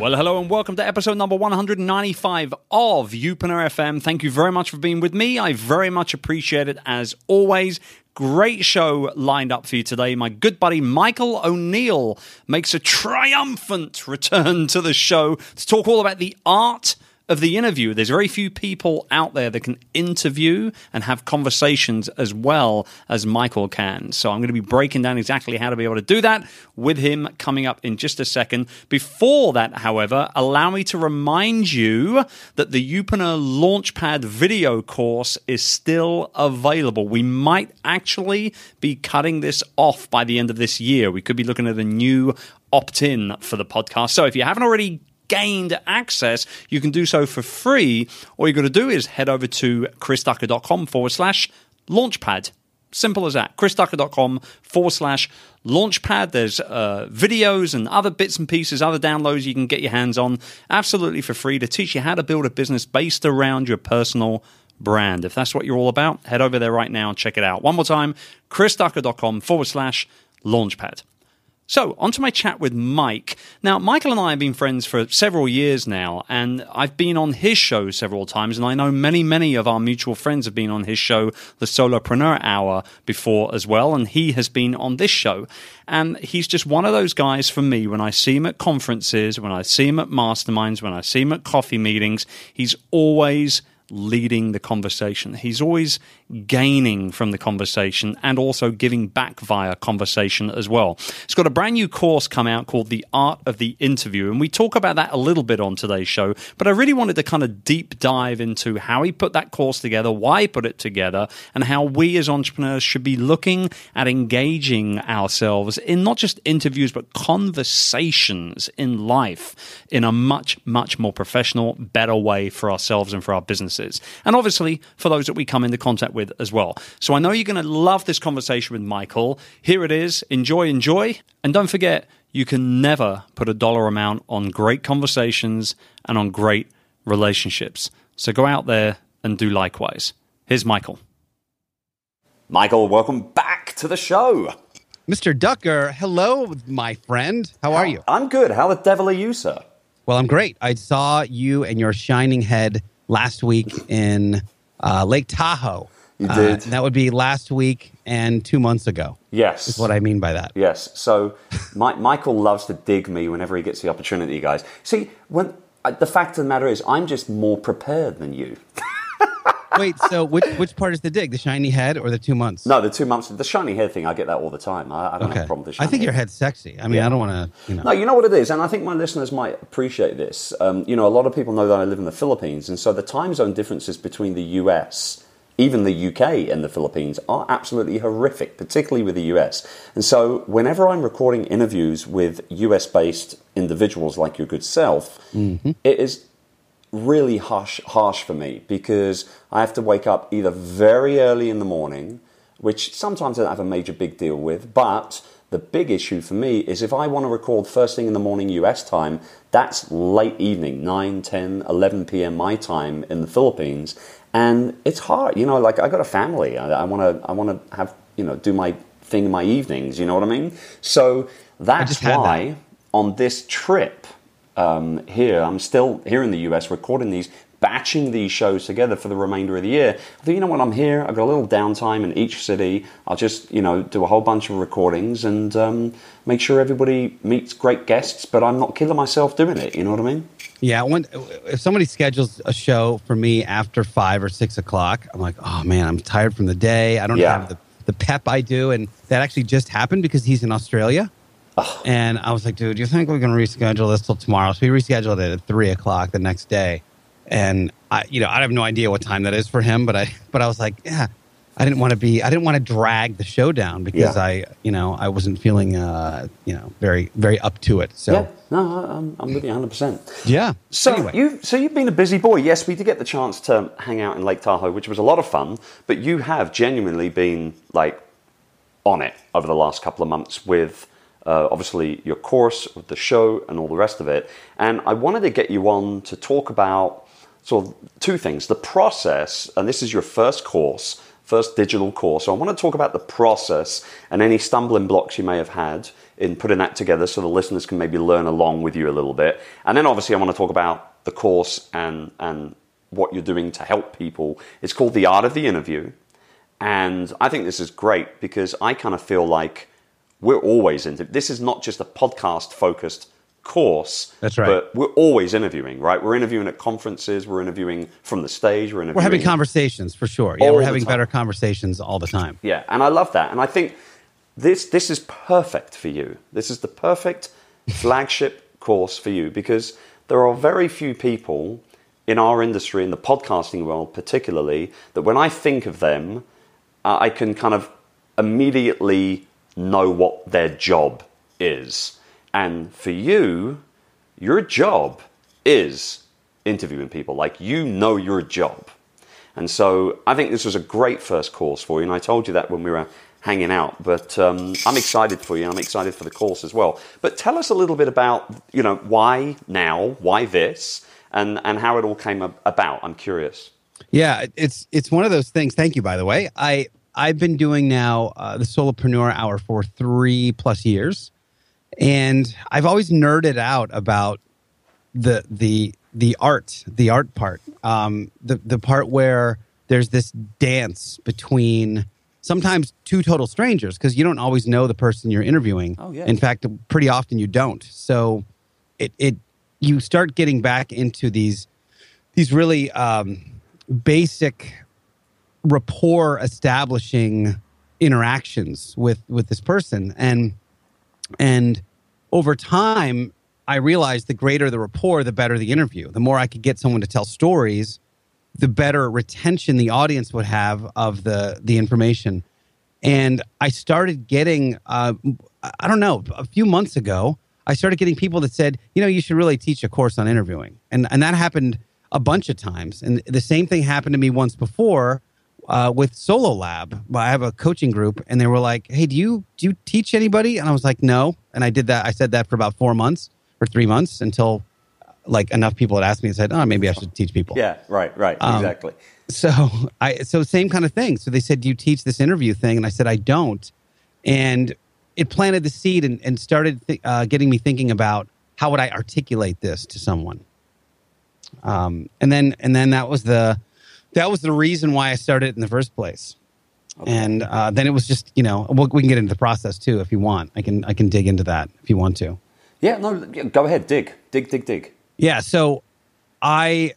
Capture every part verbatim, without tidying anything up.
Well, hello and welcome to episode number one hundred ninety-five of Youpreneur F M. Thank you very much for being with me. I very much appreciate it as always. Great show lined up for you today. My good buddy Michael O'Neill makes a triumphant return to the show to talk all about the art of the interview. There's very few people out there that can interview and have conversations as well as Michael can. So I'm going to be breaking down exactly how to be able to do that with him coming up in just a second. Before that, however, allow me to remind you that the YouPreneur Launchpad video course is still available. We might actually be cutting this off by the end of this year. We could be looking at a new opt-in for the podcast. So if you haven't already gained access, you can do so for free. All you got to do is head over to chrisducker.com forward slash launchpad. Simple as that. chrisducker.com forward slash launchpad. There's uh, videos and other bits and pieces, other downloads you can get your hands on absolutely for free to teach you how to build a business based around your personal brand. If that's what you're all about, head over there right now and check it out. One more time, chrisducker.com forward slash launchpad. So, on to my chat with Mike. Now, Michael and I have been friends for several years now, and I've been on his show several times, and I know many, many of our mutual friends have been on his show, The Solopreneur Hour, before as well, and he has been on this show. And he's just one of those guys for me. When I see him at conferences, when I see him at masterminds, when I see him at coffee meetings, he's always leading the conversation. He's always gaining from the conversation and also giving back via conversation as well. He's got a brand new course come out called The Art of the Interview, and we talk about that a little bit on today's show, but I really wanted to kind of deep dive into how he put that course together, why he put it together, and how we as entrepreneurs should be looking at engaging ourselves in not just interviews, but conversations in life in a much, much more professional, better way for ourselves and for our businesses. And obviously, for those that we come into contact with as well. So I know you're going to love this conversation with Michael. Here it is. Enjoy, enjoy. And don't forget, you can never put a dollar amount on great conversations and on great relationships. So go out there and do likewise. Here's Michael. Michael, welcome back to the show. Mister Ducker, hello, my friend. How, How are you? I'm good. How the devil are you, sir? Well, I'm great. I saw you and your shining head last week in uh, Lake Tahoe. You did. Uh, that would be last week and two months ago. Yes. Is what I mean by that. Yes. So my, Michael loves to dig me whenever he gets the opportunity, guys. See, when uh, the fact of the matter is I'm just more prepared than you. Wait, so which which part is the dig? The shiny head or the two months? No, the two months. The shiny head thing, I get that all the time. I, I don't okay. have a problem with shiny I think head. Your head's sexy. I mean, yeah. I don't want to, you know. No, you know what it is? And I think my listeners might appreciate this. Um, you know, a lot of people know that I live in the Philippines. And so the time zone differences between the U S, even the U K and the Philippines are absolutely horrific, particularly with the U S. And so whenever I'm recording interviews with U S-based individuals like your good self, mm-hmm. it is really harsh, harsh for me because I have to wake up either very early in the morning, which sometimes I don't have a major big deal with, but the big issue for me is if I want to record first thing in the morning U S time, that's late evening, nine, ten, eleven p.m. my time in the Philippines, and it's hard. You know, like I got a family. I, I want to, I want to have, you know, do my thing in my evenings. You know what I mean? So that's why that. on this trip. Um, here, I'm still here in the U S recording these, batching these shows together for the remainder of the year. I think, you know what, I'm here, I've got a little downtime in each city, I'll just, you know, do a whole bunch of recordings and um, make sure everybody meets great guests, but I'm not killing myself doing it, you know what I mean? Yeah, when, if somebody schedules a show for me after five or six o'clock, I'm like, oh man, I'm tired from the day, I don't yeah. have the, the pep I do, and that actually just happened because he's in Australia. Oh. And I was like, dude, you think we can reschedule this till tomorrow? So we rescheduled it at three o'clock the next day. And I, you know, I have no idea what time that is for him, but I, but I was like, yeah, I didn't want to be, I didn't want to drag the show down because yeah. I, you know, I wasn't feeling, uh, you know, very, very up to it. So yeah. no, I'm, I'm with you one hundred percent. Yeah. So anyway. you, so you've been a busy boy. Yes, we did get the chance to hang out in Lake Tahoe, which was a lot of fun, but you have genuinely been like on it over the last couple of months with uh, obviously your course, with the show and all the rest of it. And I wanted to get you on to talk about sort of two things, the process, and this is your first course, first digital course. So I want to talk about the process and any stumbling blocks you may have had in putting that together so the listeners can maybe learn along with you a little bit. And then obviously I want to talk about the course and, and what you're doing to help people. It's called The Art of the Interview. And I think this is great because I kind of feel like we're always into this. Is not just a podcast focused course. That's right. But we're always interviewing, right? We're interviewing at conferences. We're interviewing from the stage. We're interviewing. We're having conversations for sure. Yeah, we're having better conversations all the time. Yeah, and I love that. And I think this this is perfect for you. This is the perfect flagship course for you because there are very few people in our industry, in the podcasting world particularly, that when I think of them, uh, I can kind of immediately know what their job is. And for you, your job is interviewing people. Like, you know your job. And so I think this was a great first course for you. And I told you that when we were hanging out. But um, I'm excited for you. And I'm excited for the course as well. But tell us a little bit about, you know, why now? Why this? And, and how it all came about. I'm curious. Yeah, it's it's one of those things. Thank you, by the way. I, I've been doing now uh, the Solopreneur Hour for three plus years. And I've always nerded out about the the the art, the art part, um, the the part where there's this dance between sometimes two total strangers because you don't always know the person you're interviewing. Oh, yeah. In fact, pretty often you don't. So it it you start getting back into these these really um, basic rapport establishing interactions with with this person. And And over time, I realized the greater the rapport, the better the interview. The more I could get someone to tell stories, the better retention the audience would have of the, the information. And I started getting, uh, I don't know, a few months ago, I started getting people that said, you know, you should really teach a course on interviewing. And, and that happened a bunch of times. And the same thing happened to me once before Uh, with Solo Lab. I have a coaching group, and they were like, "Hey, do you do you teach anybody?" And I was like, "No." And I did that. I said that for about four months or three months until like enough people had asked me and said, "Oh, maybe I should teach people." Yeah, right, right, um, exactly. So I so same kind of thing. So they said, "Do you teach this interview thing?" And I said, "I don't." And it planted the seed and, and started th- uh, getting me thinking about how would I articulate this to someone. Um, and then and then that was the. That was the reason why I started it in the first place. Okay. And uh, then it was just, you know, we'll, we can get into the process too if you want. I can I can dig into that if you want to. Yeah, no, go ahead, dig, dig, dig, dig. Yeah, so I,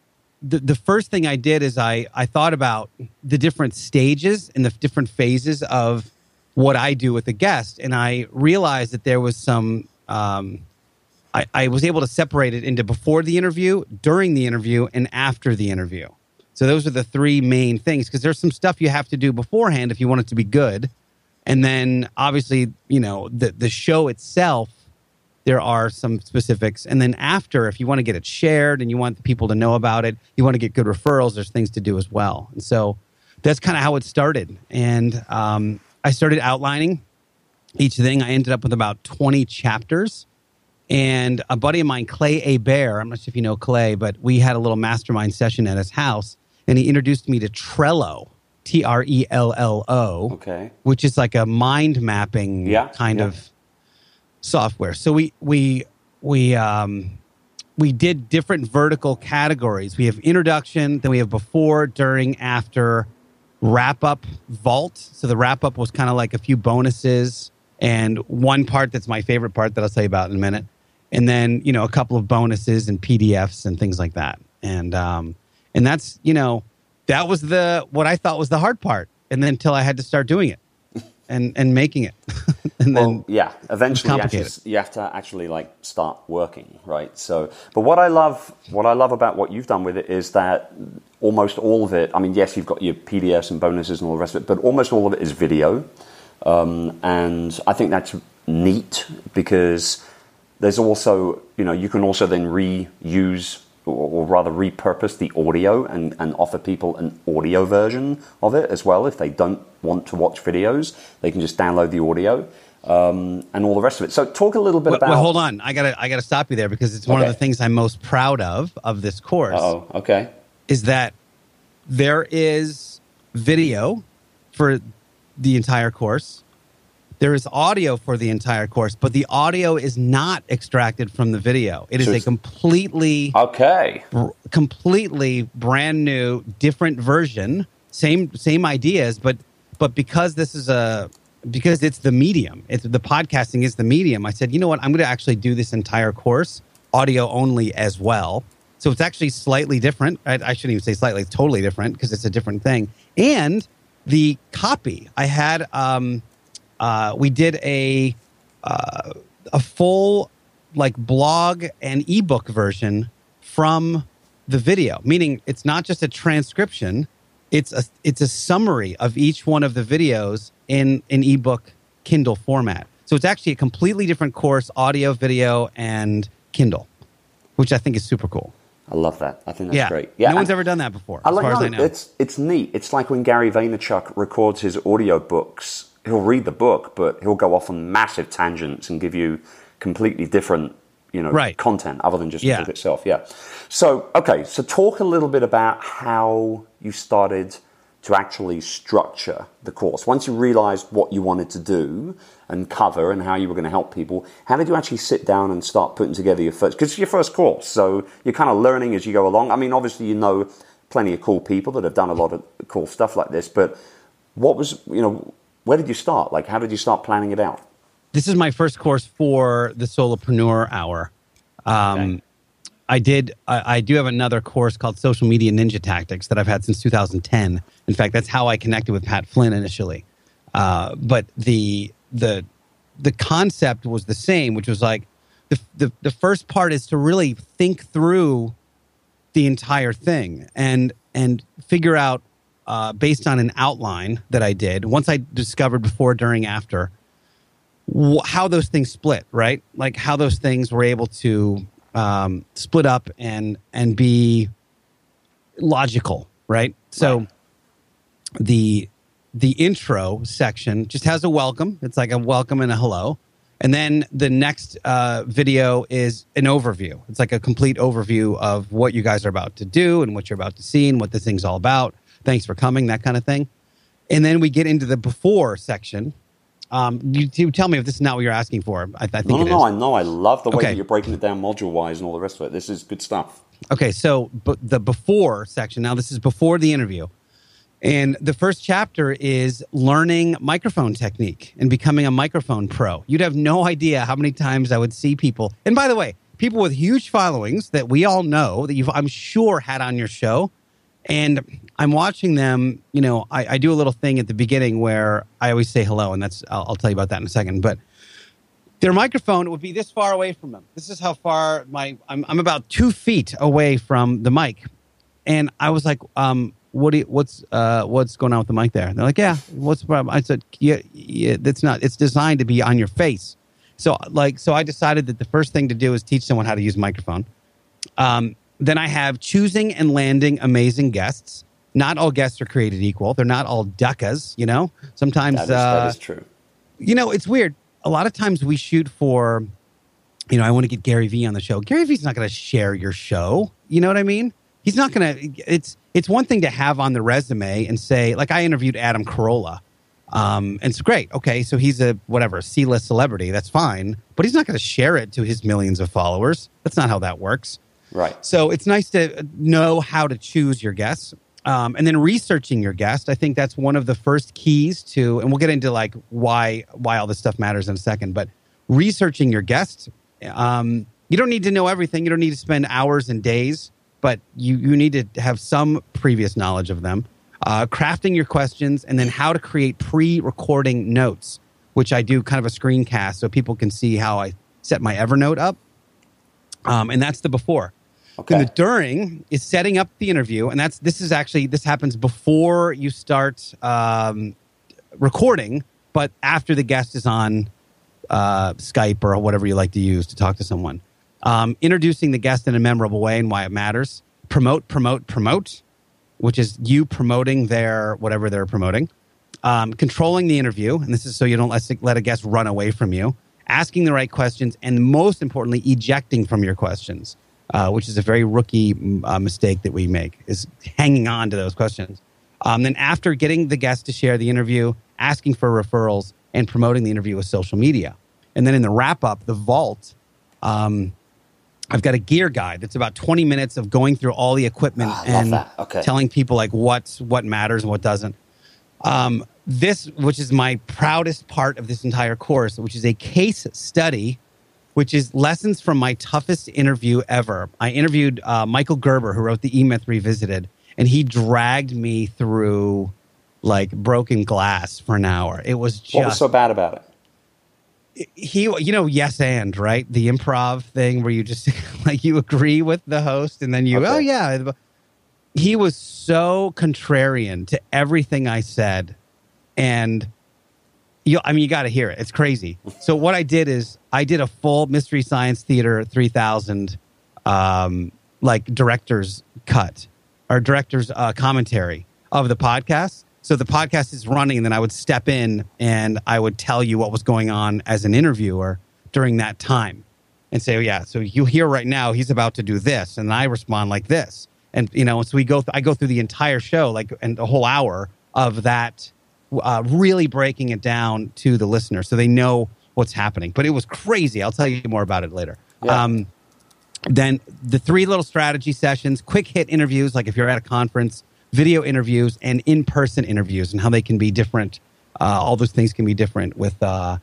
the, the first thing I did is I, I thought about the different stages and the different phases of what I do with a guest. And I realized that there was some, um, I, I was able to separate it into before the interview, during the interview, and after the interview. So those are the three main things, because there's some stuff you have to do beforehand if you want it to be good. And then obviously, you know, the, the show itself, there are some specifics. And then after, if you want to get it shared and you want people to know about it, you want to get good referrals, there's things to do as well. And so that's kind of how it started. And um, I started outlining each thing. I ended up with about twenty chapters. And a buddy of mine, Clay Hebert, I'm not sure if you know Clay, but we had a little mastermind session at his house. And he introduced me to Trello, T R E L L O, okay, which is like a mind mapping yeah, kind yeah. of software. So we we we um, we did different vertical categories. We have introduction, then we have before, during, after, wrap up, vault. So the wrap up was kind of like a few bonuses and one part that's my favorite part that I'll tell you about in a minute. And then, you know, a couple of bonuses and P D Fs and things like that. And um, and that's, you know, that was the what I thought was the hard part. And then until I had to start doing it and, and making it. and well, then yeah, eventually you have, to, you have to actually like start working, right? So, but what I love, what I love about what you've done with it is that almost all of it. I mean, yes, you've got your P D Fs and bonuses and all the rest of it, but almost all of it is video. Um, and I think that's neat because there's also, you know, you can also then reuse or rather repurpose the audio and, and offer people an audio version of it as well. If they don't want to watch videos, they can just download the audio um, and all the rest of it. So talk a little bit well, about... Well, hold on. I gotta, I gotta stop you there because it's one okay. of the things I'm most proud of, of this course. Oh, okay. Is that there is video for the entire course. There is audio for the entire course, but the audio is not extracted from the video. It is a completely okay, br- completely brand new, different version. Same same ideas, but but because this is a because it's the medium. It's the podcasting is the medium. I said, you know what? I'm going to actually do this entire course audio only as well. So it's actually slightly different. I, I shouldn't even say slightly; it's totally different because it's a different thing. And the copy I had. Um, Uh, we did a uh, a full like blog and ebook version from the video, meaning it's not just a transcription; it's a it's a summary of each one of the videos in an ebook Kindle format. So it's actually a completely different course: audio, video, and Kindle, which I think is super cool. I love that. I think that's yeah. great. Yeah, no one's I, ever done that before. I as like, far no, as I know, it's it's neat. It's like when Gary Vaynerchuk records his audio books. He'll read the book, but he'll go off on massive tangents and give you completely different, you know, right. content other than just the yeah. book itself. Yeah. So, okay. So talk a little bit about how you started to actually structure the course. Once you realized what you wanted to do and cover and how you were going to help people, how did you actually sit down and start putting together your first, because it's your first course. So you're kind of learning as you go along. I mean, obviously, you know, plenty of cool people that have done a lot of cool stuff like this, but what was, you know, where did you start? Like, how did you start planning it out? This is my first course for the Solopreneur Hour. Um, okay. I did. I, I do have another course called Social Media Ninja Tactics that I've had since two thousand ten. In fact, that's how I connected with Pat Flynn initially. Uh, but the the the concept was the same, which was like the, the the first part is to really think through the entire thing and and figure out. Uh, based on an outline that I did, once I discovered before, during, after, wh- how those things split, right? Like how those things were able to um, split up and and be logical, right? So right. the the intro section just has a welcome. It's like a welcome and a hello. And then the next uh, video is an overview. It's like a complete overview of what you guys are about to do and what you're about to see and what this thing's all about. Thanks for coming, that kind of thing. And then we get into the before section. Um, you, you tell me if this is not what you're asking for. I, I think no, no, it is. no. I know. I love the way okay. that you're breaking it down module-wise and all the rest of it. This is good stuff. Okay, so but the before section. Now, this is before the interview. And the first chapter is learning microphone technique and becoming a microphone pro. You'd have no idea how many times I would see people. And by the way, people with huge followings that we all know, that you've, I'm sure, had on your show. And I'm watching them, you know, I, I do a little thing at the beginning where I always say hello, and that's I'll, I'll tell you about that in a second. But their microphone would be this far away from them. This is how far my, I'm, I'm about two feet away from the mic. And I was like, um, what do you, what's, uh, what's going on with the mic there? And they're like, yeah, what's the problem? I said, yeah, yeah, that's not, it's designed to be on your face. So like, so I decided that the first thing to do is teach someone how to use a microphone. Um, Then I have choosing and landing amazing guests. Not all guests are created equal. They're not all duckas, you know? Sometimes... That is, uh, that is true. You know, it's weird. A lot of times we shoot for, you know, I want to get Gary Vee on the show. Gary Vee's not going to share your show. You know what I mean? He's not going to... It's it's one thing to have on the resume and say, like I interviewed Adam Carolla. Um, and it's great. Okay, so he's a, whatever, C-list celebrity. That's fine. But he's not going to share it to his millions of followers. That's not how that works. Right. So it's nice to know how to choose your guests um, and then researching your guest. I think that's one of the first keys to, and we'll get into like why why all this stuff matters in a second, but researching your guest. Um, you don't need to know everything. You don't need to spend hours and days, but you, you need to have some previous knowledge of them. Uh, crafting your questions and then how to create pre-recording notes, which I do kind of a screencast so people can see how I set my Evernote up. Um, and that's the before. Okay. And the during is setting up the interview, and that's this is actually this happens before you start um, recording, but after the guest is on uh, Skype or whatever you like to use to talk to someone. Um, introducing the guest in a memorable way and why it matters. Promote, promote, promote, which is you promoting their whatever they're promoting. Um, controlling the interview, and this is so you don't let, let a guest run away from you. Asking the right questions, and most importantly, ejecting from your questions, uh, which is a very rookie uh, mistake that we make, is hanging on to those questions. Um, then after getting the guest to share the interview, asking for referrals, and promoting the interview with social media. And then in the wrap-up, the vault, um, I've got a gear guide that's about twenty minutes of going through all the equipment oh, and okay. telling people like what's, what matters and what doesn't. Um, this, which is my proudest part of this entire course, which is a case study, which is lessons from my toughest interview ever. I interviewed uh, Michael Gerber, who wrote The E-Myth Revisited, and he dragged me through like broken glass for an hour. It was just... What was so bad about it? He, you know, yes and, right? The improv thing where you just, like, you agree with the host and then you, okay. oh, yeah. He was so contrarian to everything I said. And, you, I mean, you got to hear it. It's crazy. So what I did is I did a full Mystery Science Theater three thousand, um, like, director's cut or director's uh, commentary of the podcast. So the podcast is running, and then I would step in and I would tell you what was going on as an interviewer during that time and say, oh, yeah, so you hear right now he's about to do this. And I respond like this. And, you know, so we go, th- I go through the entire show, like, and the whole hour of that, uh, really breaking it down to the listener so they know what's happening. But it was crazy. I'll tell you more about it later. Yeah. Um, then the three little strategy sessions, quick hit interviews, like if you're at a conference, video interviews, and in-person interviews, and how they can be different. Uh, all those things can be different with uh,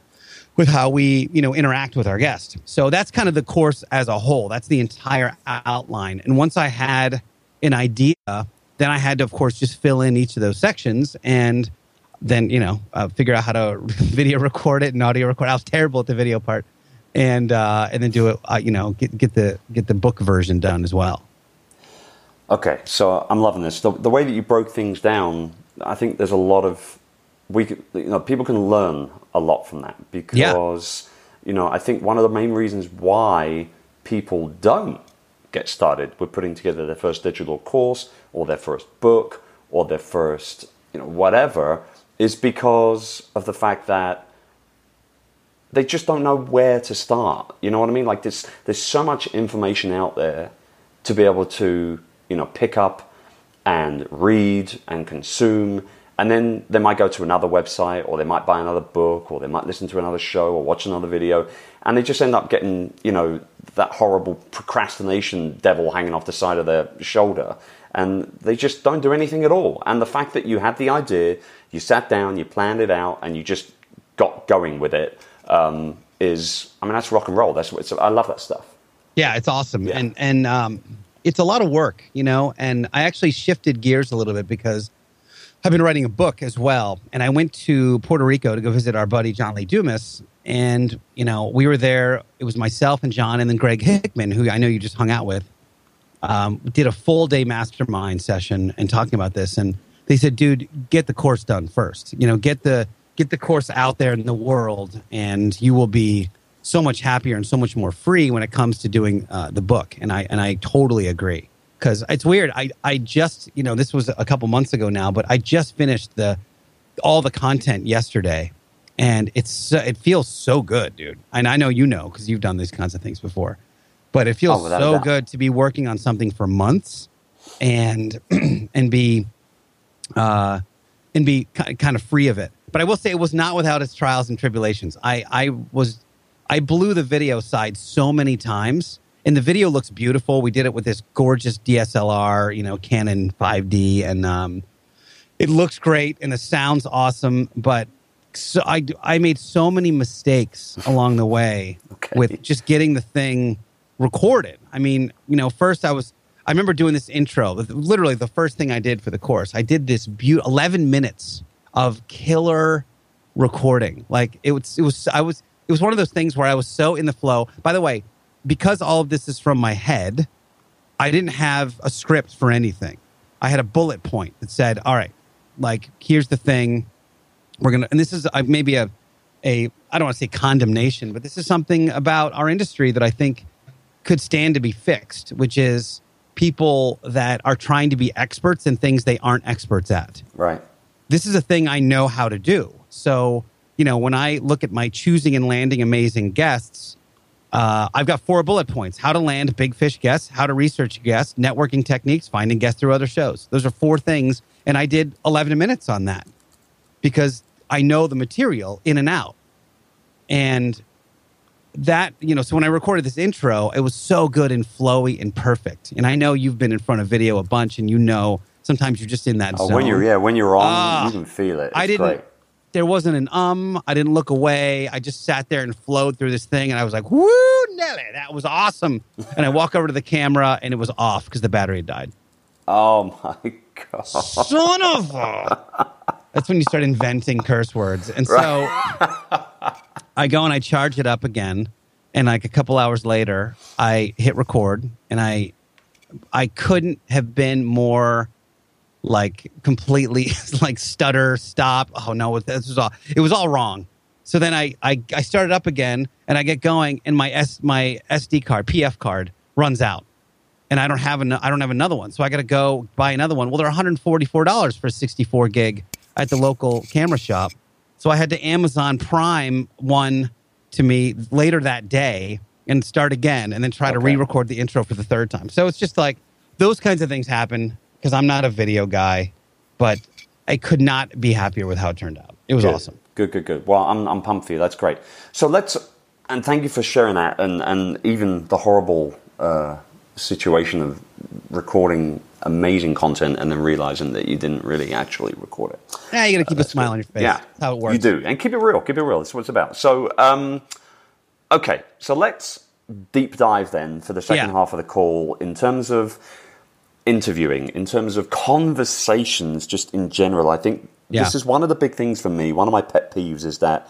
with how we, you know, interact with our guest. So that's kind of the course as a whole. That's the entire outline. And once I had an idea, then I had to, of course, just fill in each of those sections, and then, you know, uh, figure out how to video record it and audio record. I was terrible at the video part, and uh, and then do it. Uh, you know, get get the get the book version done as well. Okay, so I'm loving this. The, the way that you broke things down, I think there's a lot of we, could, you know, people can learn a lot from that because, yeah. you know, I think one of the main reasons why people don't get started with putting together their first digital course or their first book or their first, you know, whatever, is because of the fact that they just don't know where to start. You know what I mean? Like there's there's so much information out there to be able to, you know, pick up and read and consume, and then they might go to another website, or they might buy another book, or they might listen to another show or watch another video, and they just end up getting, you know, that horrible procrastination devil hanging off the side of their shoulder, and they just don't do anything at all. And the fact that you had the idea, you sat down, you planned it out, and you just got going with it, um, is, I mean, that's rock and roll. That's what it's, I love that stuff. Yeah, it's awesome. Yeah. And, and, um, it's a lot of work, you know, and I actually shifted gears a little bit because I've been writing a book as well. And I went to Puerto Rico to go visit our buddy John Lee Dumas. And, you know, we were there. It was myself and John and then Greg Hickman, who I know you just hung out with, um, did a full day mastermind session and talking about this. And they said, dude, get the course done first, you know, get the get the course out there in the world, and you will be so much happier and so much more free when it comes to doing uh, the book. And I and I totally agree, because it's weird. I, I just, you know, this was a couple months ago now, but I just finished the all the content yesterday, and it's uh, it feels so good, dude. And I know you know because you've done these kinds of things before, but it feels oh, so good to be working on something for months and and be uh, and be kind of free of it. But I will say it was not without its trials and tribulations. I I was. I blew the video side so many times, and the video looks beautiful. We did it with this gorgeous D S L R, you know, Canon five D, and um, it looks great, and the sound's awesome. But so I, I made so many mistakes along the way okay. with just getting the thing recorded. I mean, you know, first I was, I remember doing this intro, literally the first thing I did for the course. I did this be- eleven minutes of killer recording. Like it was, it was, I was... It was one of those things where I was so in the flow. By the way, because all of this is from my head, I didn't have a script for anything. I had a bullet point that said, all right, like, here's the thing we're going to, and this is a, maybe a, a, I don't want to say condemnation, but this is something about our industry that I think could stand to be fixed, which is people that are trying to be experts in things they aren't experts at. Right. This is a thing I know how to do. So, you know, when I look at my choosing and landing amazing guests, uh, I've got four bullet points. How to land big fish guests, how to research guests, networking techniques, finding guests through other shows. Those are four things. And I did eleven minutes on that because I know the material in and out. And that, you know, so when I recorded this intro, it was so good and flowy and perfect. And I know you've been in front of video a bunch, and you know sometimes you're just in that oh, zone. When you're, yeah, when you're on, uh, you can feel it. It's I didn't, great. There wasn't an um, I didn't look away. I just sat there and flowed through this thing, and I was like, woo, Nelly, that was awesome. And I walk over to the camera, and it was off because the battery had died. Oh, my God. Son of a... That's when you start inventing curse words. And so... I go and I charge it up again, and like a couple hours later, I hit record, and I I couldn't have been more like completely like stutter, stop. Oh no, this was all it was all wrong. So then I I, I started up again, and I get going, and my S, my S D card, P F card, runs out, and I don't have an, I don't have another one, so I got to go buy another one. Well, they're one hundred forty-four dollars for a sixty-four gig at the local camera shop. So I had to Amazon Prime one to me later that day and start again and then try okay. to re-record the intro for the third time. So it's just like those kinds of things happen because I'm not a video guy, but I could not be happier with how it turned out. It was good. Awesome. Good, good, good. Well, I'm I'm pumped for you. That's great. So let's – and thank you for sharing that and, and even the horrible uh, situation of recording – amazing content and then realizing that you didn't really actually record it. Yeah, you got to keep uh, a smile cool. on your face. Yeah, that's how it works. You do. And keep it real. Keep it real. That's what it's about. So, um, okay. So let's deep dive then for the second yeah. half of the call in terms of interviewing, in terms of conversations just in general. I think yeah. this is one of the big things for me. One of my pet peeves is that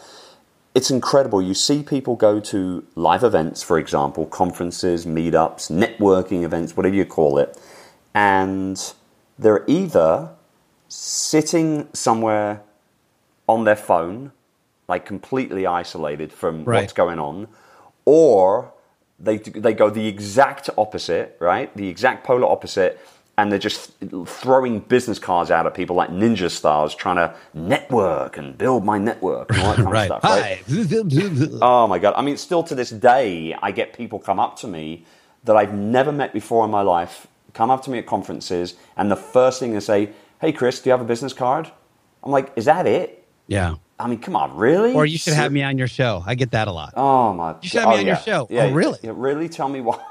it's incredible. You see people go to live events, for example, conferences, meetups, networking events, whatever you call it. And they're either sitting somewhere on their phone, like completely isolated from right. what's going on, or they they go the exact opposite, right? The exact polar opposite, and they're just throwing business cards out at people like ninja stars trying to network and build my network and all that kind right. of stuff. Right? Hi. Oh, my God. I mean, still to this day, I get people come up to me that I've never met before in my life, come up to me at conferences, and the first thing they say, hey, Chris, do you have a business card? I'm like, is that it? Yeah. I mean, come on, really? Or you should have me on your show. I get that a lot. Oh, my God. You should have me oh, on yeah. your show. Yeah, oh, really? Yeah, really? Tell me why.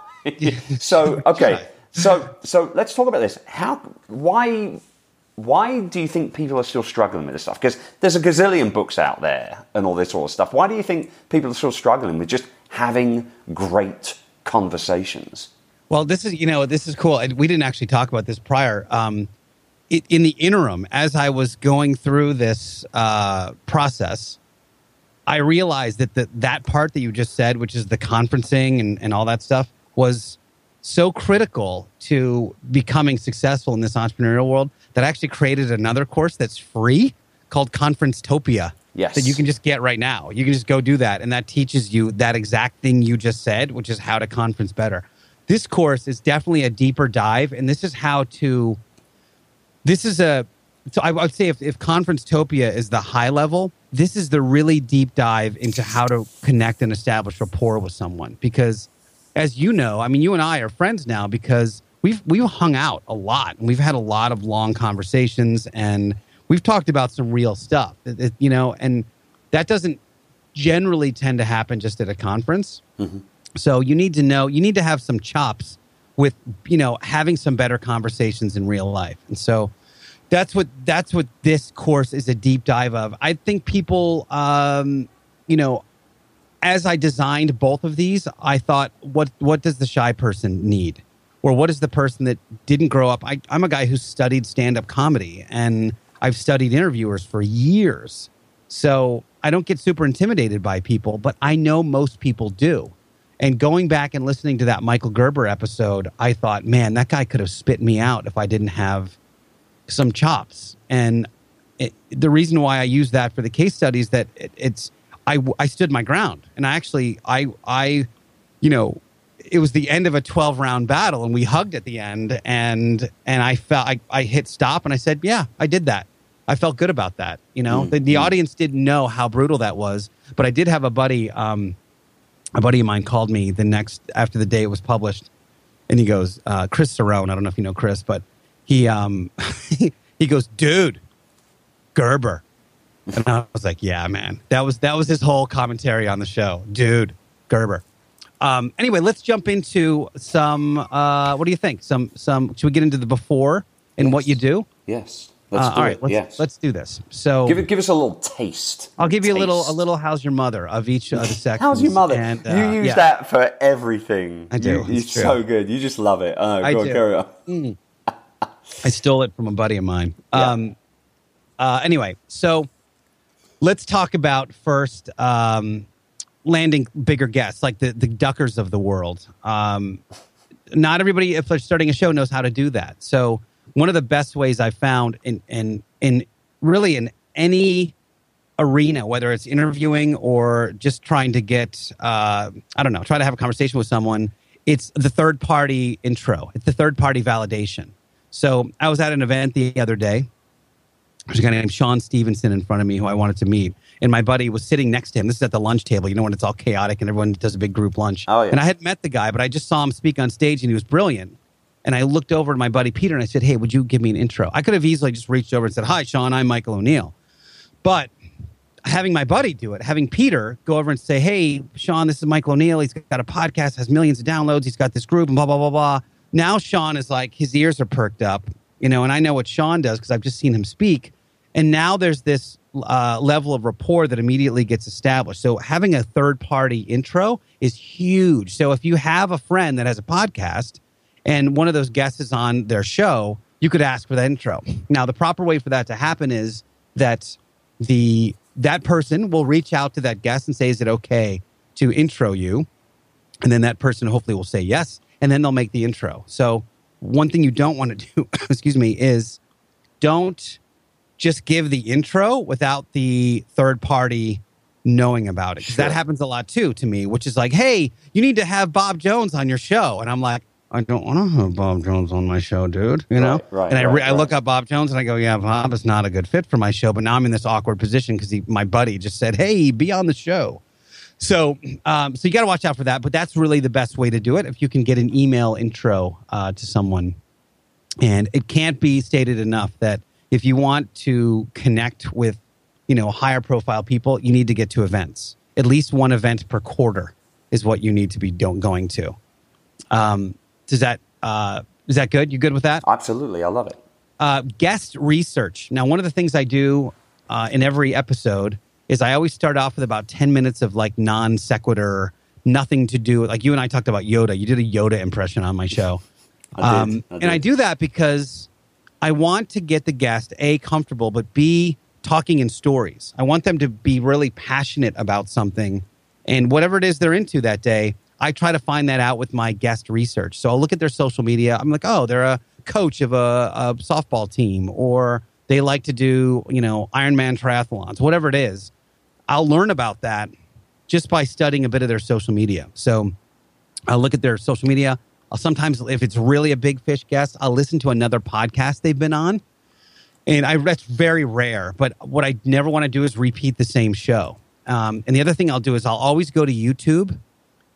So, okay. so so let's talk about this. How? Why Why do you think people are still struggling with this stuff? Because there's a gazillion books out there and all this sort of stuff. Why do you think people are still struggling with just having great conversations? Well, this is, you know, this is cool. We didn't actually talk about this prior. Um, it, in the interim, as I was going through this uh, process, I realized that the, that part that you just said, which is the conferencing and, and all that stuff, was so critical to becoming successful in this entrepreneurial world that I actually created another course that's free called Conference Topia. Yes. That you can just get right now. You can just go do that. And that teaches you that exact thing you just said, which is how to conference better. This course is definitely a deeper dive, and this is how to, this is a, so I would say if, if Conference Topia is the high level, this is the really deep dive into how to connect and establish rapport with someone. Because as you know, I mean, you and I are friends now because we've, we've hung out a lot, and we've had a lot of long conversations, and we've talked about some real stuff, you know, and that doesn't generally tend to happen just at a conference. Mm-hmm. So you need to know, you need to have some chops with, you know, having some better conversations in real life. And so that's what that's what this course is a deep dive of. I think people, um, you know, as I designed both of these, I thought, what what does the shy person need? Or what is the person that didn't grow up? I, I'm a guy who studied stand-up comedy, and I've studied interviewers for years. So I don't get super intimidated by people, but I know most people do. And going back and listening to that Michael Gerber episode, I thought, man, that guy could have spit me out if I didn't have some chops. And it, the reason why I use that for the case studies that it, it's I, I stood my ground, and I actually I I you know it was the end of a twelve round battle, and we hugged at the end, and and I felt I, I hit stop, and I said, yeah, I did that. I felt good about that. You know, mm-hmm. the, the audience didn't know how brutal that was, but I did have a buddy, um, a buddy of mine called me the next after the day it was published, and he goes, uh, Chris Cerrone. I don't know if you know Chris, but he um, he goes, dude, Gerber. And I was like, yeah, man, that was that was his whole commentary on the show. Dude, Gerber. Um, anyway, let's jump into some. Uh, what do you think? Some some. Should we get into the before and yes. what you do? Yes. Let's uh, do all right. It. Let's, yes. let's do this. So give it, give us a little taste. I'll give taste. you a little a little. How's your mother of each of the sections? How's your mother? And, uh, you use yeah. that for everything. I do. You, it's so good. You just love it. Oh, I go do. On, carry on. Mm. I stole it from a buddy of mine. Yeah. Um, uh, anyway, so let's talk about first. Um, landing bigger guests, like the, the Duckers of the world. Um, not everybody, if they're starting a show, knows how to do that. So one of the best ways I found in, in, in really in any arena, whether it's interviewing or just trying to get, uh, I don't know, try to have a conversation with someone, it's the third party intro. It's the third party validation. So I was at an event the other day. There's a guy named Sean Stevenson in front of me who I wanted to meet. And my buddy was sitting next to him. This is at the lunch table. You know, when it's all chaotic and everyone does a big group lunch. Oh, yeah. And I had met the guy, but I just saw him speak on stage, and he was brilliant. And I looked over to my buddy Peter, and I said, hey, would you give me an intro? I could have easily just reached over and said, hi, Sean, I'm Michael O'Neill. But having my buddy do it, having Peter go over and say, hey, Sean, this is Michael O'Neill. He's got a podcast, has millions of downloads. He's got this group and blah, blah, blah, blah. Now Sean is like, his ears are perked up. You know, and I know what Sean does because I've just seen him speak. And now there's this uh, level of rapport that immediately gets established. So having a third-party intro is huge. So if you have a friend that has a podcast and one of those guests is on their show, you could ask for that intro. Now, the proper way for that to happen is that the that person will reach out to that guest and say, is it okay to intro you? And then that person hopefully will say yes, and then they'll make the intro. So one thing you don't want to do, excuse me, is don't just give the intro without the third party knowing about it. Sure. That happens a lot too to me, which is like, hey, you need to have Bob Jones on your show. And I'm like, I don't want to have Bob Jones on my show, dude. You know? Right, right, and I, right, I right. look up Bob Jones and I go, yeah, Bob is not a good fit for my show. But now I'm in this awkward position because my buddy just said, hey, be on the show. So um, so you got to watch out for that, but that's really the best way to do it if you can get an email intro uh, to someone. And it can't be stated enough that if you want to connect with, you know, higher profile people, you need to get to events. At least one event per quarter is what you need to be don't, going to. Um, does that, uh, is that good? You good with that? Absolutely. I love it. Uh, guest research. Now, one of the things I do uh, in every episode is I always start off with about ten minutes of like non sequitur, nothing to do. Like you and I talked about Yoda. You did a Yoda impression on my show. I did, um, I did. And I do that because I want to get the guest, A, comfortable, but B, talking in stories. I want them to be really passionate about something. And whatever it is they're into that day, I try to find that out with my guest research. So I'll look at their social media. I'm like, oh, they're a coach of a, a softball team, or they like to do, you know, Ironman triathlons, whatever it is. I'll learn about that just by studying a bit of their social media. So I'll look at their social media. I'll sometimes, if it's really a big fish guest, I'll listen to another podcast they've been on. And I, that's very rare. But what I never want to do is repeat the same show. Um, and the other thing I'll do is I'll always go to YouTube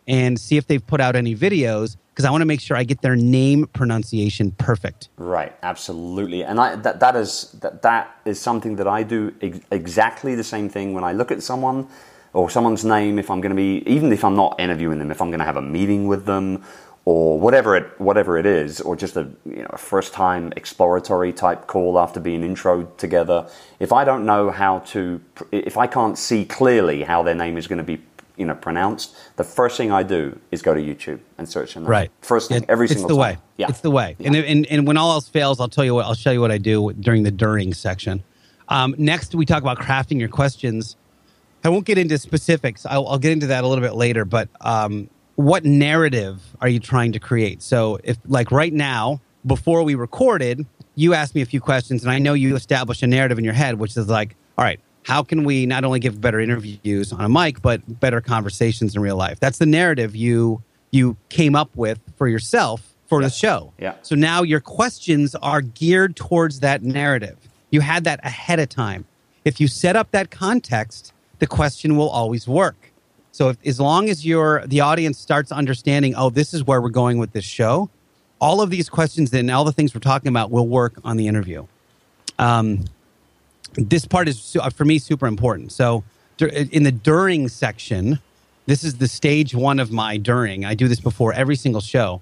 and see if they've put out any videos, because I want to make sure I get their name pronunciation perfect. Right, absolutely. And I, that, that is that, that is something that I do ex- exactly the same thing when I look at someone or someone's name, if I'm going to be, even if I'm not interviewing them, if I'm going to have a meeting with them or whatever it whatever it is, or just a, you know, a first-time exploratory type call after being introed together, if I don't know how to, if I can't see clearly how their name is going to be, you know, pronounced, the first thing I do is go to YouTube and search. And right. First thing, every it's single the time. Way. Yeah. It's the way. Yeah. And, and and when all else fails, I'll tell you what, I'll show you what I do during the during section. Um, next, we talk about crafting your questions. I won't get into specifics. I'll, I'll get into that a little bit later, but um, what narrative are you trying to create? So if, like right now, before we recorded, you asked me a few questions and I know you established a narrative in your head, which is like, all right, how can we not only give better interviews on a mic, but better conversations in real life? That's the narrative you you came up with for yourself for yeah. the show. Yeah. So now your questions are geared towards that narrative. You had that ahead of time. If you set up that context, the question will always work. So if, as long as you're, the audience starts understanding, oh, this is where we're going with this show, all of these questions and all the things we're talking about will work on the interview. Um, this part is, for me, super important. So in the during section, this is the stage one of my during. I do this before every single show.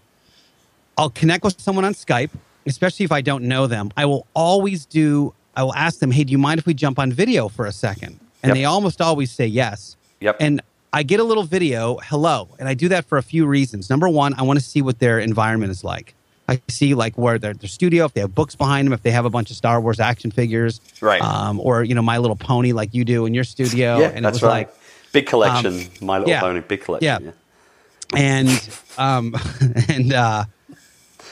I'll connect with someone on Skype, especially if I don't know them. I will always do, I will ask them, hey, do you mind if we jump on video for a second? And yep. they almost always say yes. Yep. And I get a little video, hello. And I do that for a few reasons. Number one, I want to see what their environment is like. I see like where their, their studio, if they have books behind them, if they have a bunch of Star Wars action figures. Right. Um, or, you know, My Little Pony like you do in your studio. yeah, and it that's was right. like big collection, um, My Little yeah, Pony, big collection. Yeah. yeah. And, um, and, uh,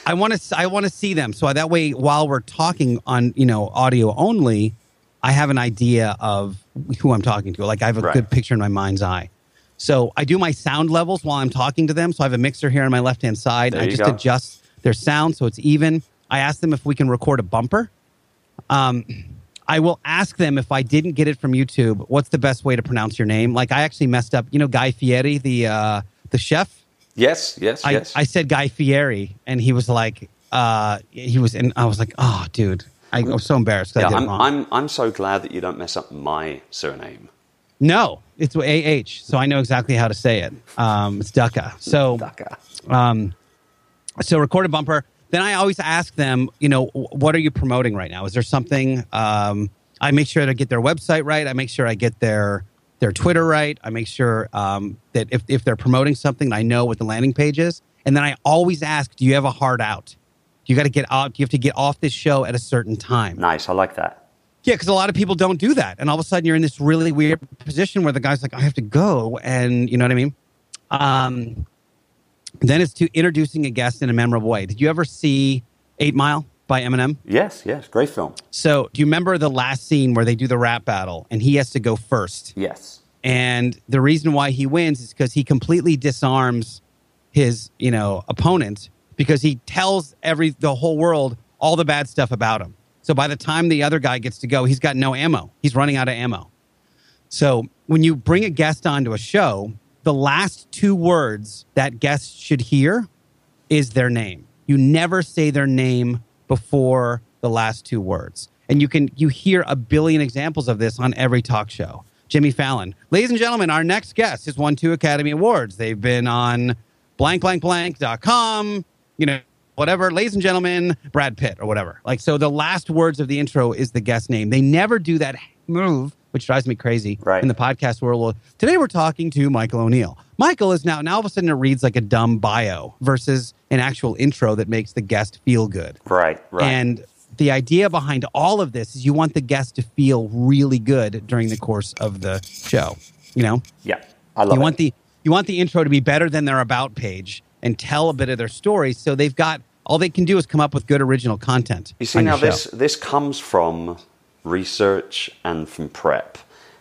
I want to I want to see them. So that way, while we're talking on, you know, audio only, I have an idea of who I'm talking to. Like I have a right. good picture in my mind's eye. So I do my sound levels while I'm talking to them. So I have a mixer here on my left-hand side. I just go. adjust their sound so it's even. I ask them if we can record a bumper. Um, I will ask them if I didn't get it from YouTube, what's the best way to pronounce your name? Like I actually messed up, you know, Guy Fieri, the uh, the chef. Yes, yes, I, yes. I said Guy Fieri, and he was like, uh, he was, and I was like, oh, dude, I was so embarrassed. Yeah, I did I'm, it wrong. I'm, I'm so glad that you don't mess up my surname. No, it's A H, so I know exactly how to say it. Um, it's Ducker. So, Ducker. Um, so record a bumper. Then I always ask them, you know, what are you promoting right now? Is there something? Um, I make sure to get their website right. I make sure I get their. Their Twitter right. I make sure um, that if, if they're promoting something, I know what the landing page is. And then I always ask, do you have a hard out? You got to get out. You have to get off this show at a certain time. Nice. I like that. Yeah, because a lot of people don't do that. And all of a sudden, you're in this really weird position where the guy's like, I have to go. And you know what I mean? Um, then it's to introducing a guest in a memorable way. Did you ever see Eight Mile by Eminem? Yes, yes. Great film. So do you remember the last scene where they do the rap battle and he has to go first? Yes. And the reason why he wins is because he completely disarms his, you know, opponent because he tells every the whole world all the bad stuff about him. So by the time the other guy gets to go, he's got no ammo. He's running out of ammo. So when you bring a guest onto a show, the last two words that guest should hear is their name. You never say their name before the last two words. And you can you hear a billion examples of this on every talk show. Jimmy Fallon. Ladies and gentlemen, our next guest has won two Academy Awards. They've been on blank, blank, blank dot com, you know, whatever. Ladies and gentlemen, Brad Pitt or whatever. Like, so the last words of the intro is the guest name. They never do that move, which drives me crazy right. in the podcast world. Today we're talking to Michael O'Neill. Michael is now, now all of a sudden it reads like a dumb bio versus an actual intro that makes the guest feel good. Right, right. And the idea behind all of this is you want the guest to feel really good during the course of the show, you know? Yeah, I love you it. Want the, you want the intro to be better than their about page and tell a bit of their story so they've got, all they can do is come up with good original content. You see, now this, this comes from research and from prep.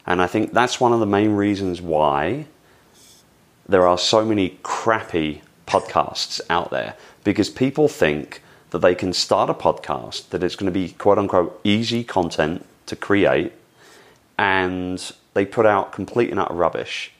And I think that's one of the main reasons why there are so many crappy podcasts out there, because people think that they can start a podcast, that it's going to be quote unquote easy content to create, and they put out complete and utter rubbish,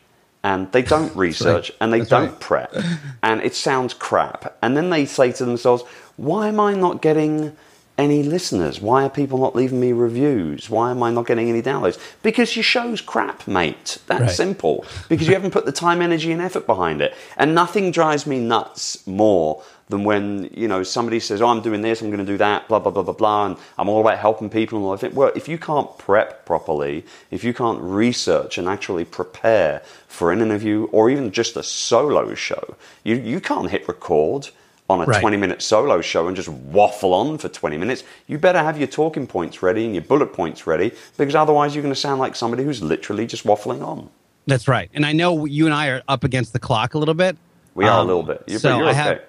and they don't research right. and they That's don't right. prep, and it sounds crap. And then they say to themselves, why am I not getting any listeners? Why are people not leaving me reviews? Why am I not getting any downloads? Because your show's crap, mate. That's right. simple. Because you haven't put the time, energy, and effort behind it. And nothing drives me nuts more than when, you know, somebody says, oh, I'm doing this, I'm going to do that, blah, blah, blah, blah, blah, and I'm all about helping people. And all I think, well, if you can't prep properly, if you can't research and actually prepare for an interview or even just a solo show, you, you can't hit record on a right. twenty-minute solo show and just waffle on for twenty minutes. You better have your talking points ready and your bullet points ready, because otherwise you're going to sound like somebody who's literally just waffling on. That's right. And I know you and I are up against the clock a little bit. We are um, a little bit. You're, so you're I, okay. have,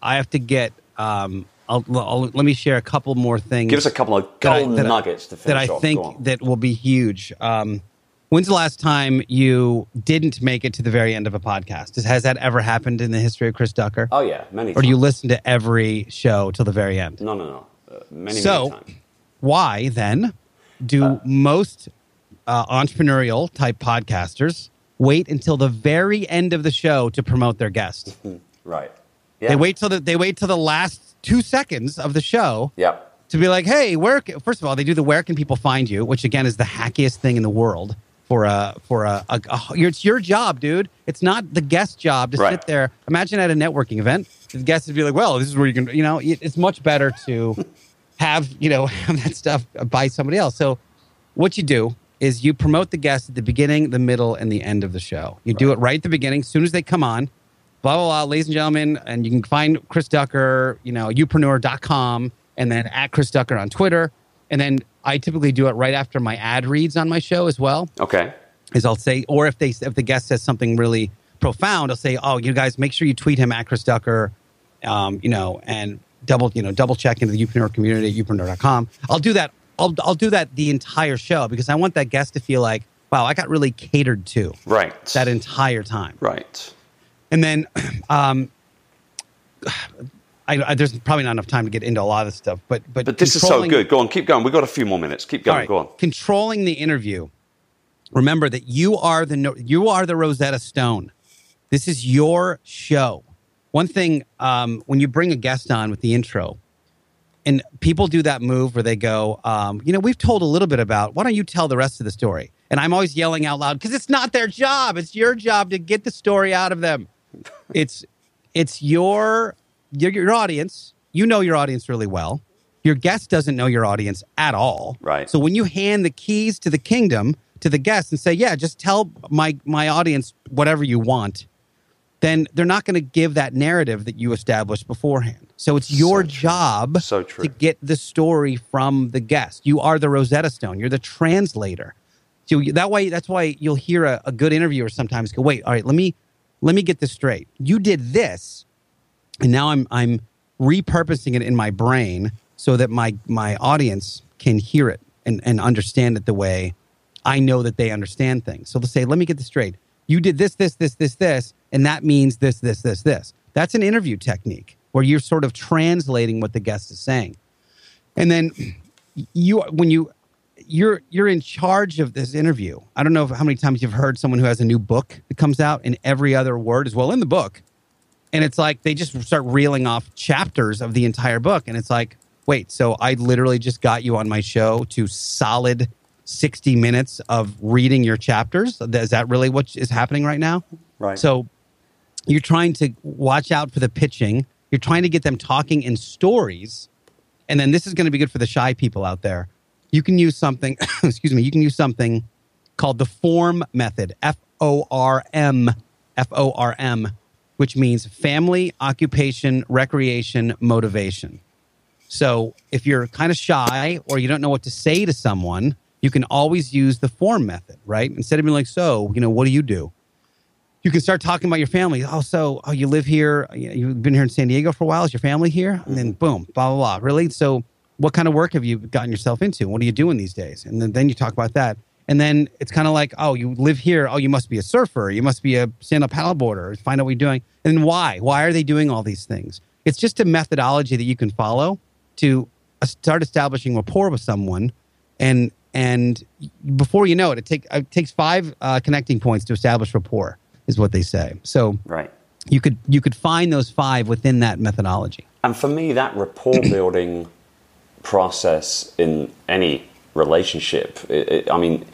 I have to get... Um, I'll, I'll, let me share a couple more things. Give us a couple of golden I, nuggets I, to finish off. That I off. think that will be huge. Um, When's the last time you didn't make it to the very end of a podcast? Has that ever happened in the history of Chris Ducker? Oh, yeah, many times. Or do you listen to every show till the very end? No, no, no. Uh, many, so, many times. So why, then, do uh, most uh, entrepreneurial-type podcasters wait until the very end of the show to promote their guest? Right. Yeah. They wait till the, they wait till the last two seconds of the show. Yeah. To be like, hey, where? First of all, they do the where can people find you, which again is the hackiest thing in the world for a for a. a, a it's your job, dude. It's not the guest job to right. sit there. Imagine at a networking event, the guest would be like, well, this is where you can. You know, it's much better to have you know have that stuff by somebody else. So what you do is you promote the guest at the beginning, the middle, and the end of the show. You right. do it right at the beginning, as soon as they come on. Blah blah blah, ladies and gentlemen, and you can find Chris Ducker, you know, youpreneur dot com. And then at Chris Ducker on Twitter. And then I typically do it right after my ad reads on my show as well. Okay. Is I'll say, or if they if the guest says something really profound, I'll say, oh, you guys, make sure you tweet him at Chris Ducker, um, you know, and double, you know, double check into the Youpreneur community at youpreneur dot com. I'll do that. I'll I'll do that the entire show because I want that guest to feel like, wow, I got really catered to. Right. That entire time. Right. And then um I, I, there's probably not enough time to get into a lot of this stuff, but but, but this is so good. Go on, keep going. We've got a few more minutes. Keep going. Right. Go on. Controlling the interview. Remember that you are the you are the Rosetta Stone. This is your show. One thing um, when you bring a guest on with the intro, and people do that move where they go, um, you know, we've told a little bit about. Why don't you tell the rest of the story? And I'm always yelling out loud because it's not their job. It's your job to get the story out of them. It's it's your. Your, your audience, you know your audience really well. Your guest doesn't know your audience at all. Right. So when you hand the keys to the kingdom to the guest and say, yeah, just tell my, my audience whatever you want, then they're not going to give that narrative that you established beforehand. So it's your so job so to get the story from the guest. You are the Rosetta Stone. You're the translator. So that way, that's why you'll hear a, a good interviewer sometimes go, wait, all right, let me let me get this straight. You did this. And now I'm I'm repurposing it in my brain so that my my audience can hear it and, and understand it the way I know that they understand things. So they'll say, let me get this straight. You did this, this, this, this, this, and that means this, this, this, this. That's an interview technique where you're sort of translating what the guest is saying. And then you when you you're you're in charge of this interview. I don't know if, how many times you've heard someone who has a new book that comes out and every other word is well in the book. And it's like they just start reeling off chapters of the entire book. And it's like, wait, so I literally just got you on my show to solid sixty minutes of reading your chapters? Is that really what is happening right now? Right. So you're trying to watch out for the pitching. You're trying to get them talking in stories. And then this is going to be good for the shy people out there. You can use something, excuse me, you can use something called the FORM method, F O R M, F O R M. Which means family, occupation, recreation, motivation. So if you're kind of shy or you don't know what to say to someone, you can always use the FORM method, right? Instead of being like, so, you know, what do you do? You can start talking about your family. Oh, so oh, you live here. You've been here in San Diego for a while. Is your family here? And then boom, blah, blah, blah. Really? So what kind of work have you gotten yourself into? What are you doing these days? And then, then you talk about that. And then it's kind of like, oh, you live here. Oh, you must be a surfer. You must be a stand-up paddleboarder. Find out what you're doing. And why? Why are they doing all these things? It's just a methodology that you can follow to start establishing rapport with someone. And and before you know it, it, take, it takes five uh, connecting points to establish rapport is what they say. So right. you could you could find those five within that methodology. And for me, that rapport-building process in any relationship, it, it, I mean,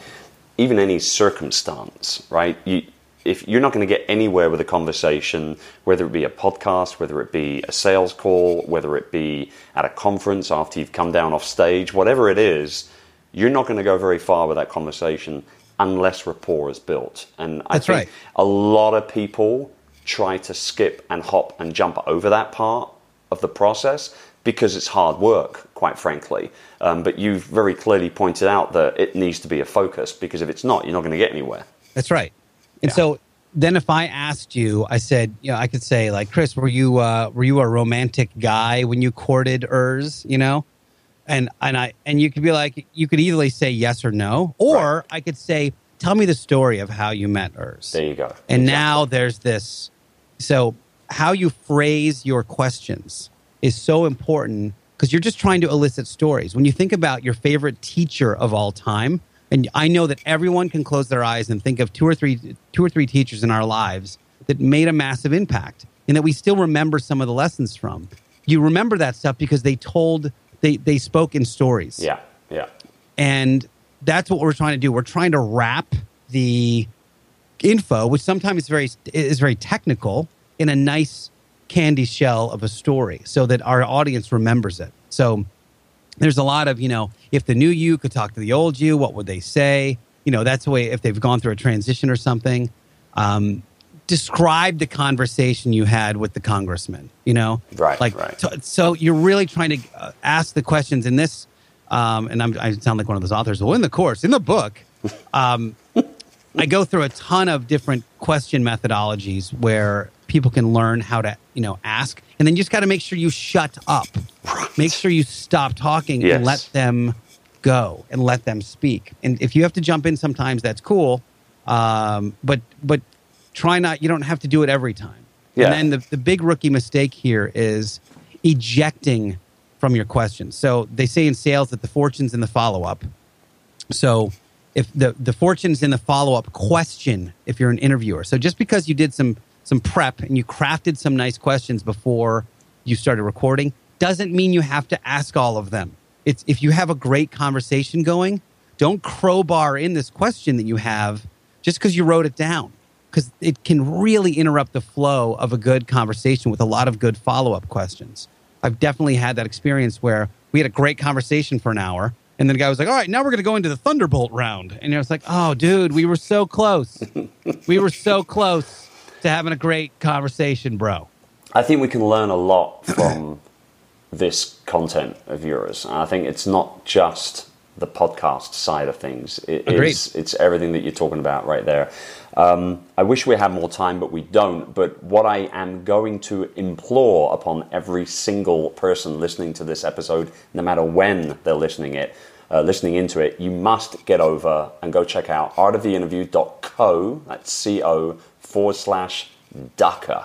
even any circumstance, right? You, if you're not going to get anywhere with a conversation, whether it be a podcast, whether it be a sales call, whether it be at a conference after you've come down off stage, whatever it is, you're not going to go very far with that conversation unless rapport is built. And I That's think right. a lot of people try to skip and hop and jump over that part of the process because it's hard work, quite frankly. Um, but you've very clearly pointed out that it needs to be a focus because if it's not, you're not going to get anywhere. That's right. And yeah. so then if I asked you, I said, you know, I could say like, Chris, were you uh, were you a romantic guy when you courted Urs, you know? And and I and you could be like, you could easily say yes or no. Or right. I could say, tell me the story of how you met Urs. There you go. And exactly. Now there's this. So how you phrase your questions is so important because you're just trying to elicit stories. When you think about your favorite teacher of all time, and I know that everyone can close their eyes and think of two or three, two or three teachers in our lives that made a massive impact and that we still remember some of the lessons from. You remember that stuff because they told, they they spoke in stories. Yeah, yeah. And that's what we're trying to do. We're trying to wrap the info, which sometimes is very is very technical, in a nice candy shell of a story so that our audience remembers it. So there's a lot of, you know, if the new you could talk to the old you, what would they say? You know, that's the way if they've gone through a transition or something. Um, describe the conversation you had with the congressman, you know? Right, like, right. So, so you're really trying to uh, ask the questions in this, um, and I'm, I sound like one of those authors. Well, in the course, in the book, um, I go through a ton of different question methodologies where people can learn how to, you know, ask. And then you just got to make sure you shut up. Right. Make sure you stop talking yes. and let them go and let them speak. And if you have to jump in sometimes, that's cool. Um, but but try not, you don't have to do it every time. Yeah. And then the, the big rookie mistake here is ejecting from your question. So they say in sales that the fortune's in the follow-up. So if the, the fortune's in the follow-up question, if you're an interviewer. So just because you did some... some prep, and you crafted some nice questions before you started recording, doesn't mean you have to ask all of them. It's if you have a great conversation going, don't crowbar in this question that you have just because you wrote it down, because it can really interrupt the flow of a good conversation with a lot of good follow-up questions. I've definitely had that experience where we had a great conversation for an hour, and then the guy was like, all right, now we're going to go into the Thunderbolt round. And I was like, oh, dude, we were so close. We were so close. To having a great conversation, bro. I think we can learn a lot from this content of yours. I think it's not just the podcast side of things. It is, it's everything that you're talking about right there. Um, I wish we had more time, but we don't. But what I am going to implore upon every single person listening to this episode, no matter when they're listening it, Uh, listening into it, you must get over and go check out art of the interview dot co, that's C O, forward slash Ducker.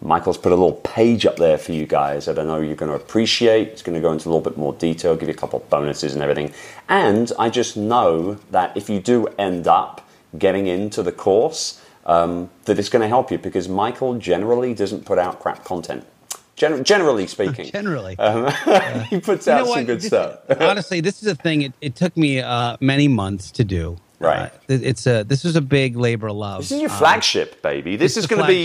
Michael's put a little page up there for you guys that I know you're going to appreciate. It's going to go into a little bit more detail, give you a couple of bonuses and everything. And I just know that if you do end up getting into the course, um, that it's going to help you because Michael generally doesn't put out crap content. Gen- generally speaking. Generally. Um, yeah. He puts out you know some what? good this, stuff. Honestly, this is a thing. It, it took me uh, many months to do. Right. Uh, it's a, this is a big labor of love. This is your um, flagship, baby. This is going to be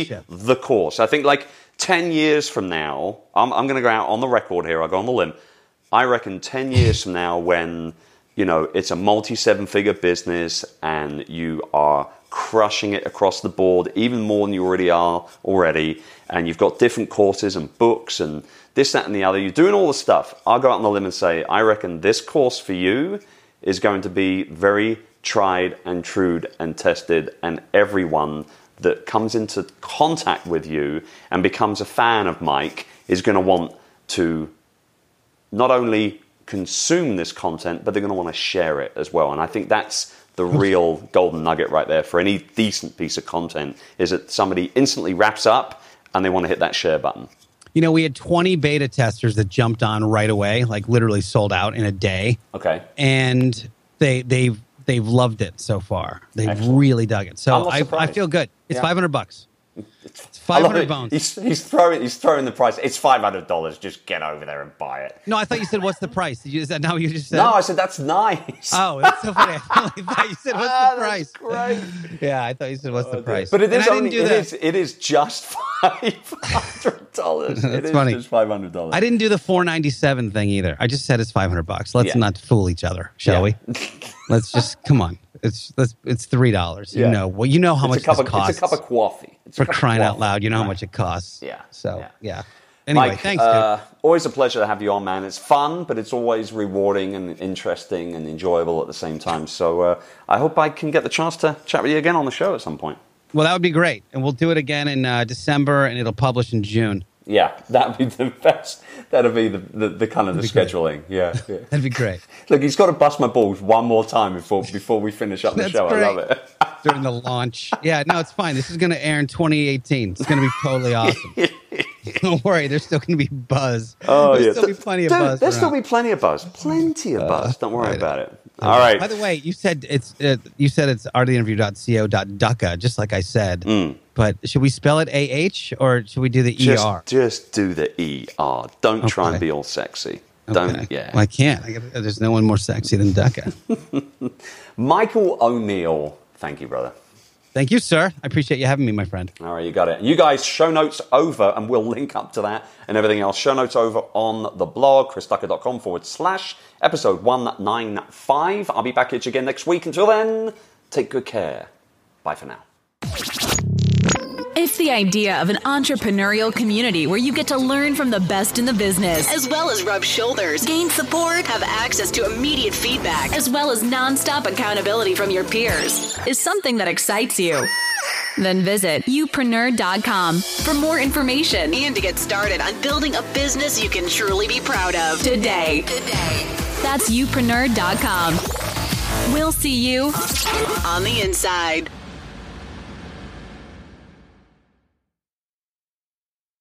the course. I think like ten years from now, I'm, I'm going to go out on the record here. I'll go on the limb. I reckon ten years from now when, you know, it's a multi-seven-figure business and you are crushing it across the board, even more than you already are already, and you've got different courses and books and this, that, and the other. You're doing all the stuff. I'll go out on the limb and say, I reckon this course for you is going to be very tried and true and tested, and everyone that comes into contact with you and becomes a fan of Mike is going to want to not only consume this content, but they're going to want to share it as well. And I think that's the real golden nugget right there for any decent piece of content, is that somebody instantly wraps up and they want to hit that share button. You know, we had twenty beta testers that jumped on right away, like literally sold out in a day. Okay. And they, they've they've loved it so far. They've Excellent. really dug it. So I, I feel good. It's yeah. five hundred bucks. It's five hundred bones. He's, he's, throwing, he's throwing the price. It's five hundred dollars. Just get over there and buy it. No, I thought you said, what's the price? Did you, is that not what you just said? No, I said, that's nice. Oh, that's so funny. I thought you said, what's ah, the price? That's great. Yeah, I thought you said, what's oh, the price? But it is, only, it, is, it is just five hundred dollars. It is funny. Just five hundred dollars. I didn't do the four ninety-seven thing either. I just said it's five hundred bucks. Let's yeah. not fool each other, shall yeah. we? Let's just, come on. It's it's three dollars. Yeah. You know, well, you know how it's much it costs. It's a cup of coffee. It's For crying coffee. out loud, you know right. how much it costs. Yeah. So yeah. yeah. Anyway, Mike, thanks, dude. Uh, always a pleasure to have you on, man. It's fun, but it's always rewarding and interesting and enjoyable at the same time. So uh, I hope I can get the chance to chat with you again on the show at some point. Well, that would be great, and we'll do it again in uh, December, and it'll publish in June. yeah, that'd be the best. That'd be the, the, the kind of that'd the scheduling. Yeah, yeah, that'd be great. Look, he's got to bust my balls one more time before before we finish up the That's show. Great. I love it. During the launch. Yeah, no, it's fine. This is going to air in twenty eighteen. It's going to be totally awesome. Don't worry, there's still going to be buzz. Oh, there's yeah. still be plenty Dude, of buzz. There'll still be plenty of buzz. Plenty of uh, buzz. Don't worry right about it. All right. By the way, you said it's uh, you said it's art of the interview dot co dot ducca, just like I said. Mm. But should we spell it A H or should we do the just, E R? Just do the E R. Don't okay. try and be all sexy. Okay. Don't. Yeah. Well, I can't. I gotta, there's no one more sexy than Ducca. Michael O'Neill. Thank you, brother. Thank you, sir. I appreciate you having me, my friend. All right, you got it. You guys, show notes over, and we'll link up to that and everything else. Show notes over on the blog, chrisducker.com forward slash episode one ninety-five. I'll be back at you again next week. Until then, take good care. Bye for now. It's the idea of an entrepreneurial community where you get to learn from the best in the business, as well as rub shoulders, gain support, have access to immediate feedback, as well as nonstop accountability from your peers, is something that excites you. Then visit youpreneur dot com for more information and to get started on building a business you can truly be proud of today. Today. That's youpreneur dot com. We'll see you on the inside.